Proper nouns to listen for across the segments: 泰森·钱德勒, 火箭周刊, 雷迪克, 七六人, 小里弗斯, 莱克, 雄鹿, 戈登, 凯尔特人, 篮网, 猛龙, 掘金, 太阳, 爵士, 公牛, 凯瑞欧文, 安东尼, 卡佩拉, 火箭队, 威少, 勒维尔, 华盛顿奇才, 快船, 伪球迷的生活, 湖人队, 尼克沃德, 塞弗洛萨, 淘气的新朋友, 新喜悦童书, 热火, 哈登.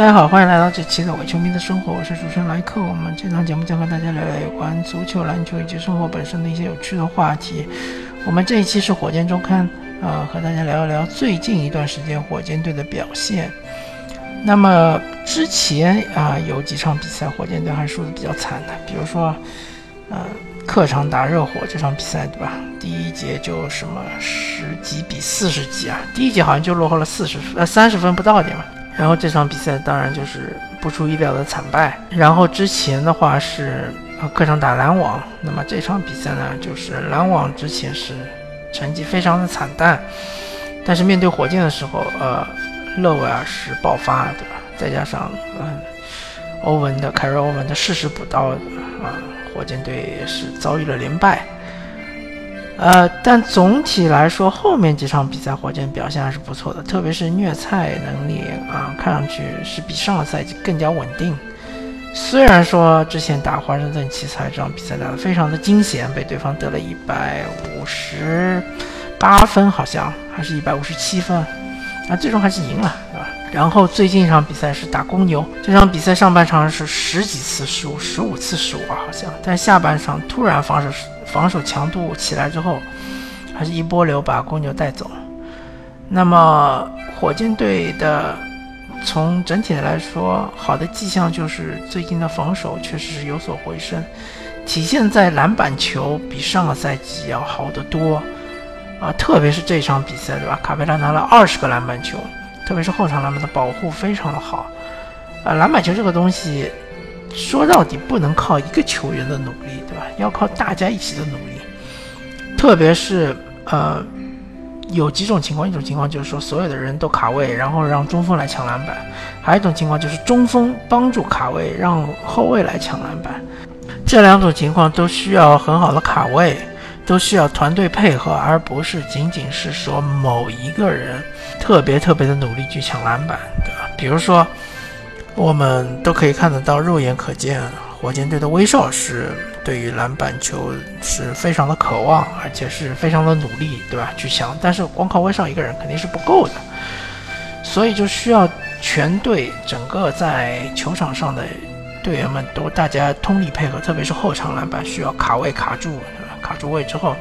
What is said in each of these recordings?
大家好，欢迎来到这期的伪球迷的生活，我是主持人莱克。我们这档节目将和大家聊聊有关足球、篮球以及生活本身的一些有趣的话题。我们这一期是火箭周刊，和大家聊一聊最近一段时间火箭队的表现。那么之前有几场比赛火箭队还输的比较惨的，比如说客场打热火这场比赛，对吧？第一节就什么10几比40几啊，第一节好像就落后了30分不到点嘛。然后这场比赛当然就是不出意料的惨败。然后之前的话是客场打篮网，那么这场比赛呢，就是篮网之前是成绩非常的惨淡，但是面对火箭的时候，勒维尔是爆发，对吧？再加上凯瑞欧文的适时补刀，火箭队也是遭遇了连败。但总体来说，后面几场比赛火箭表现还是不错的，特别是虐菜能力看上去是比上个赛季更加稳定。虽然说之前打华盛顿奇才这场比赛打得非常的惊险，被对方得了158分，好像还是157分，最终还是赢了，对吧？然后最近一场比赛是打公牛，这场比赛上半场是15次失误好像，但下半场突然防守强度起来之后，还是一波流把公牛带走。那么火箭队的从整体来说好的迹象就是最近的防守确实是有所回升，体现在篮板球比上个赛季要好得多特别是这场比赛，对吧？卡佩拉拿了20个篮板球，特别是后场篮板的保护非常的好篮板球这个东西说到底不能靠一个球员的努力，对吧？要靠大家一起的努力。特别是有几种情况，一种情况就是说所有的人都卡位，然后让中锋来抢篮板；还有一种情况就是中锋帮助卡位，让后卫来抢篮板。这两种情况都需要很好的卡位，都需要团队配合，而不是仅仅是说某一个人特别的努力去抢篮板，对吧？比如说我们都可以看得到，肉眼可见火箭队的威少是对于篮板球是非常的渴望，而且是非常的努力，对吧？去抢，但是光靠威少一个人肯定是不够的，所以就需要全队整个在球场上的队员们都大家通力配合，特别是后场篮板需要卡位卡住，对吧？卡住位之后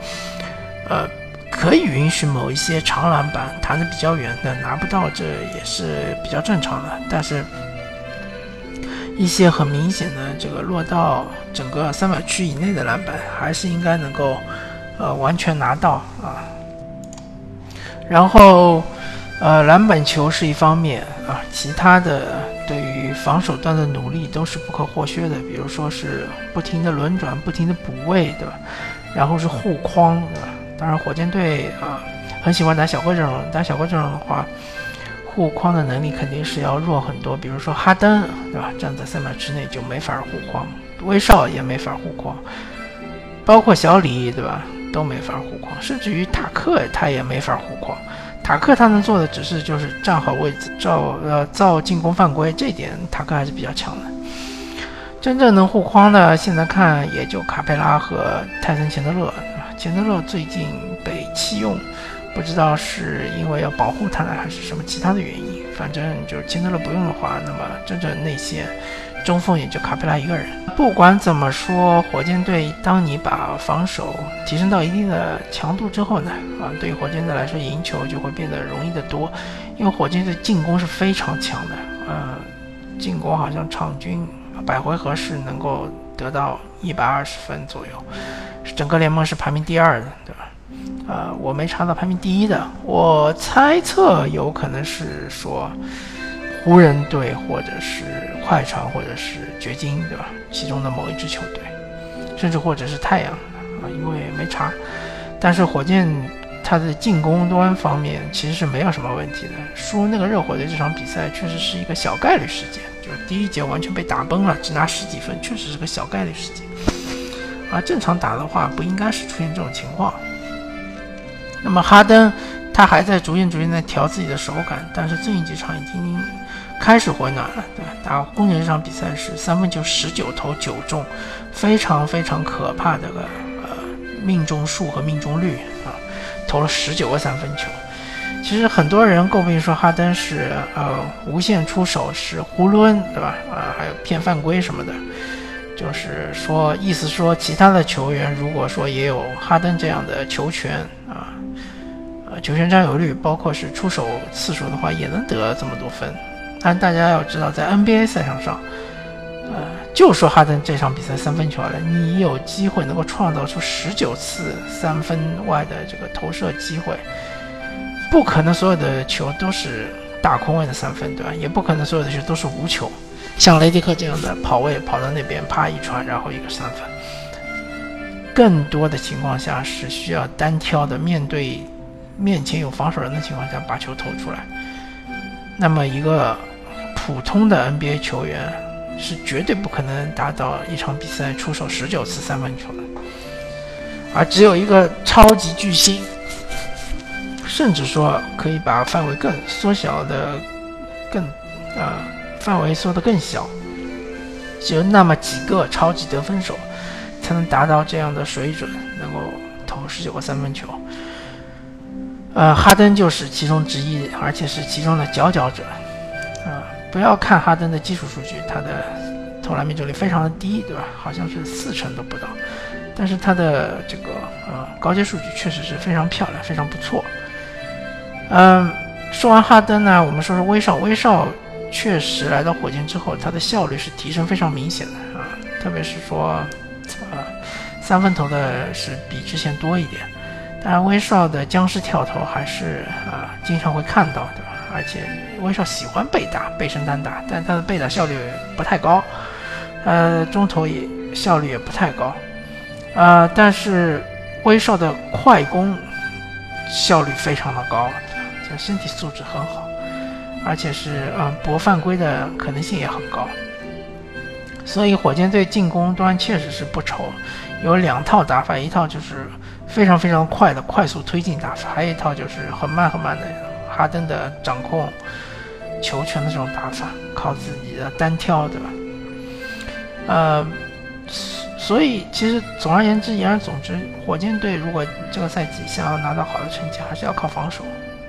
可以允许某一些长篮板弹得比较远的拿不到，这也是比较正常的，但是一些很明显的这个落到整个300区以内的篮板还是应该能够完全拿到然后篮板球是一方面其他的对于防守端的努力都是不可或缺的，比如说是不停的轮转，不停的补位，对吧？然后是护框，对吧？当然火箭队很喜欢打小个阵容，打小个阵容的话护框的能力肯定是要弱很多，比如说哈登，对吧？站在300区内就没法护框，威少也没法护框，包括小李，对吧？都没法护框，甚至于塔克他也没法护框。塔克他能做的只是就是站好位置，造进攻犯规，这点塔克还是比较强的。真正能护框的，现在看也就卡佩拉和泰森·钱德勒。钱德勒最近被弃用。不知道是因为要保护他呢，还是什么其他的原因，反正就是钱德勒不用的话，那么真正内线中锋也就卡佩拉一个人。不管怎么说，火箭队当你把防守提升到一定的强度之后呢，对于火箭队来说赢球就会变得容易得多，因为火箭队进攻是非常强的进攻好像场均100回合是能够得到120分左右，整个联盟是排名第2的，对吧？我没查到排名第1的，我猜测有可能是说湖人队或者是快船或者是掘金，对吧？其中的某一支球队，甚至或者是太阳因为没查。但是火箭它的进攻端方面其实是没有什么问题的，输那个热火队这场比赛确实是一个小概率事件，就是第一节完全被打崩了，只拿10几分，确实是个小概率事件正常打的话不应该是出现这种情况。那么哈登他还在逐渐在调自己的手感，但是最近几场已经开始回暖了，对吧？打公牛这场比赛是3分球19投9中，非常可怕的命中数和命中率投了19个3分球，其实很多人诟病说哈登是无限出手是囫囵，对吧？还有骗犯规什么的，就是说意思说其他的球员如果说也有哈登这样的球权啊，球权占有率，包括是出手次数的话，也能得这么多分。但大家要知道，在 NBA 赛场上，就说哈登这场比赛三分球了，你有机会能够创造出19次三分外的这个投射机会，不可能所有的球都是大空位的三分，对吧？也不可能所有的球都是无球，像雷迪克这样的跑位跑到那边啪一传，然后一个三分。更多的情况下是需要单挑的，面对面前有防守人的情况下把球投出来。那么一个普通的 NBA 球员是绝对不可能达到一场比赛出手19次三分球的，而只有一个超级巨星，甚至说可以把范围更缩小的范围缩得更小，只有那么几个超级得分手才能达到这样的水准，能够投19个三分球。哈登就是其中之一，而且是其中的佼佼者。不要看哈登的基础数据，他的投篮命中率非常的低，对吧？好像是40%都不到，但是他的这个高阶数据确实是非常漂亮，非常不错。说完哈登呢，我们说说威少。威少确实来到火箭之后，他的效率是提升非常明显的啊，特别是说三分投的是比之前多一点。当然，威少的僵尸跳投还是经常会看到，对吧？而且威少喜欢背打、背身单打，但他的背打效率不太高，中投也效率也不太高，但是威少的快攻效率非常的高，这身体素质很好，而且是博犯规的可能性也很高。所以火箭队进攻端确实是不愁，有两套打法，一套就是非常非常快的快速推进打法，还有一套就是很慢很慢的哈登的掌控球权的这种打法，靠自己的单挑，对吧？所以其实总而言之，言而总之，火箭队如果这个赛季想要拿到好的成绩，还是要靠防守，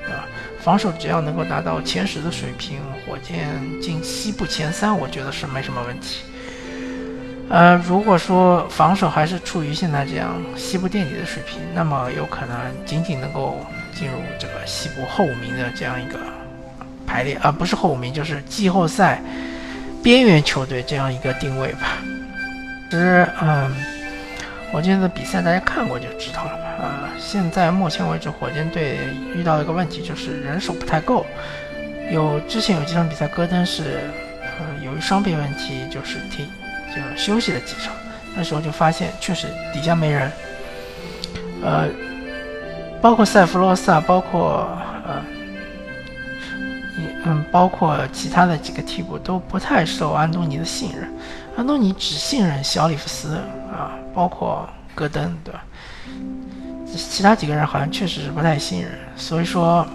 对吧？防守只要能够达到前10的水平，火箭进西部前3，我觉得是没什么问题。如果说防守还是处于现在这样西部垫底的水平，那么有可能仅仅能够进入这个西部后5名的这样一个排列，不是后5名，就是季后赛边缘球队这样一个定位吧。其实，火箭的比赛大家看过就知道了嘛。现在目前为止，火箭队遇到一个问题就是人手不太够。之前有几场比赛，戈登是由于伤病问题就是就休息了几场，那时候就发现确实底下没人，包括塞弗洛萨，包括包括其他的几个替补都不太受安东尼的信任，安东尼只信任小里弗斯啊，包括戈登，对吧？其他几个人好像确实是不太信任，所以说，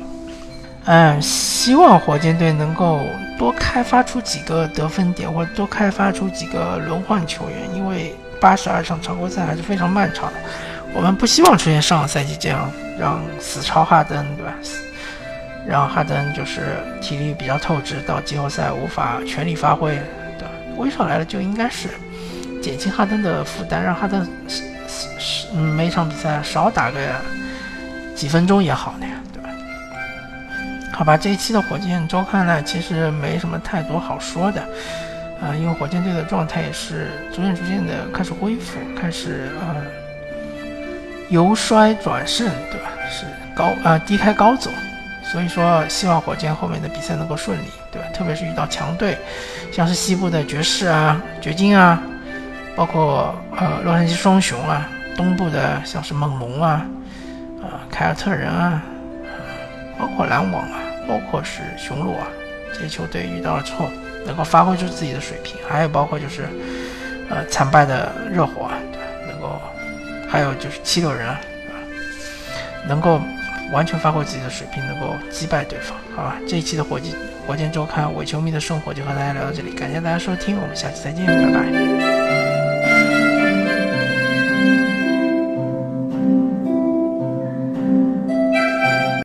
希望火箭队能够多开发出几个得分点，或者多开发出几个轮换球员，因为82场常规赛还是非常漫长的。我们不希望出现上个赛季这样让死超哈登，对吧？让哈登就是体力比较透支，到季后赛无法全力发挥，对吧？威少来了就应该是减轻哈登的负担，让哈登每场比赛少打个几分钟也好呢。好吧，这一期的火箭周刊呢，其实没什么太多好说的，因为火箭队的状态也是逐渐的开始恢复，开始由衰转盛，对吧？是低开高走，所以说希望火箭后面的比赛能够顺利，对吧？特别是遇到强队，像是西部的爵士啊、掘金啊，包括洛杉矶双雄啊，东部的像是猛龙啊、凯尔特人啊，包括篮网啊，包括是雄鹿啊，这些球队遇到了之后能够发挥出自己的水平，还有包括就是惨败的热火啊，对吧？能够还有就是七六人啊，对吧？能够完全发挥自己的水平，能够击败对方。好吧，这一期的火箭周刊伪球迷的生活就和大家聊到这里，感谢大家收听，我们下期再见，拜拜。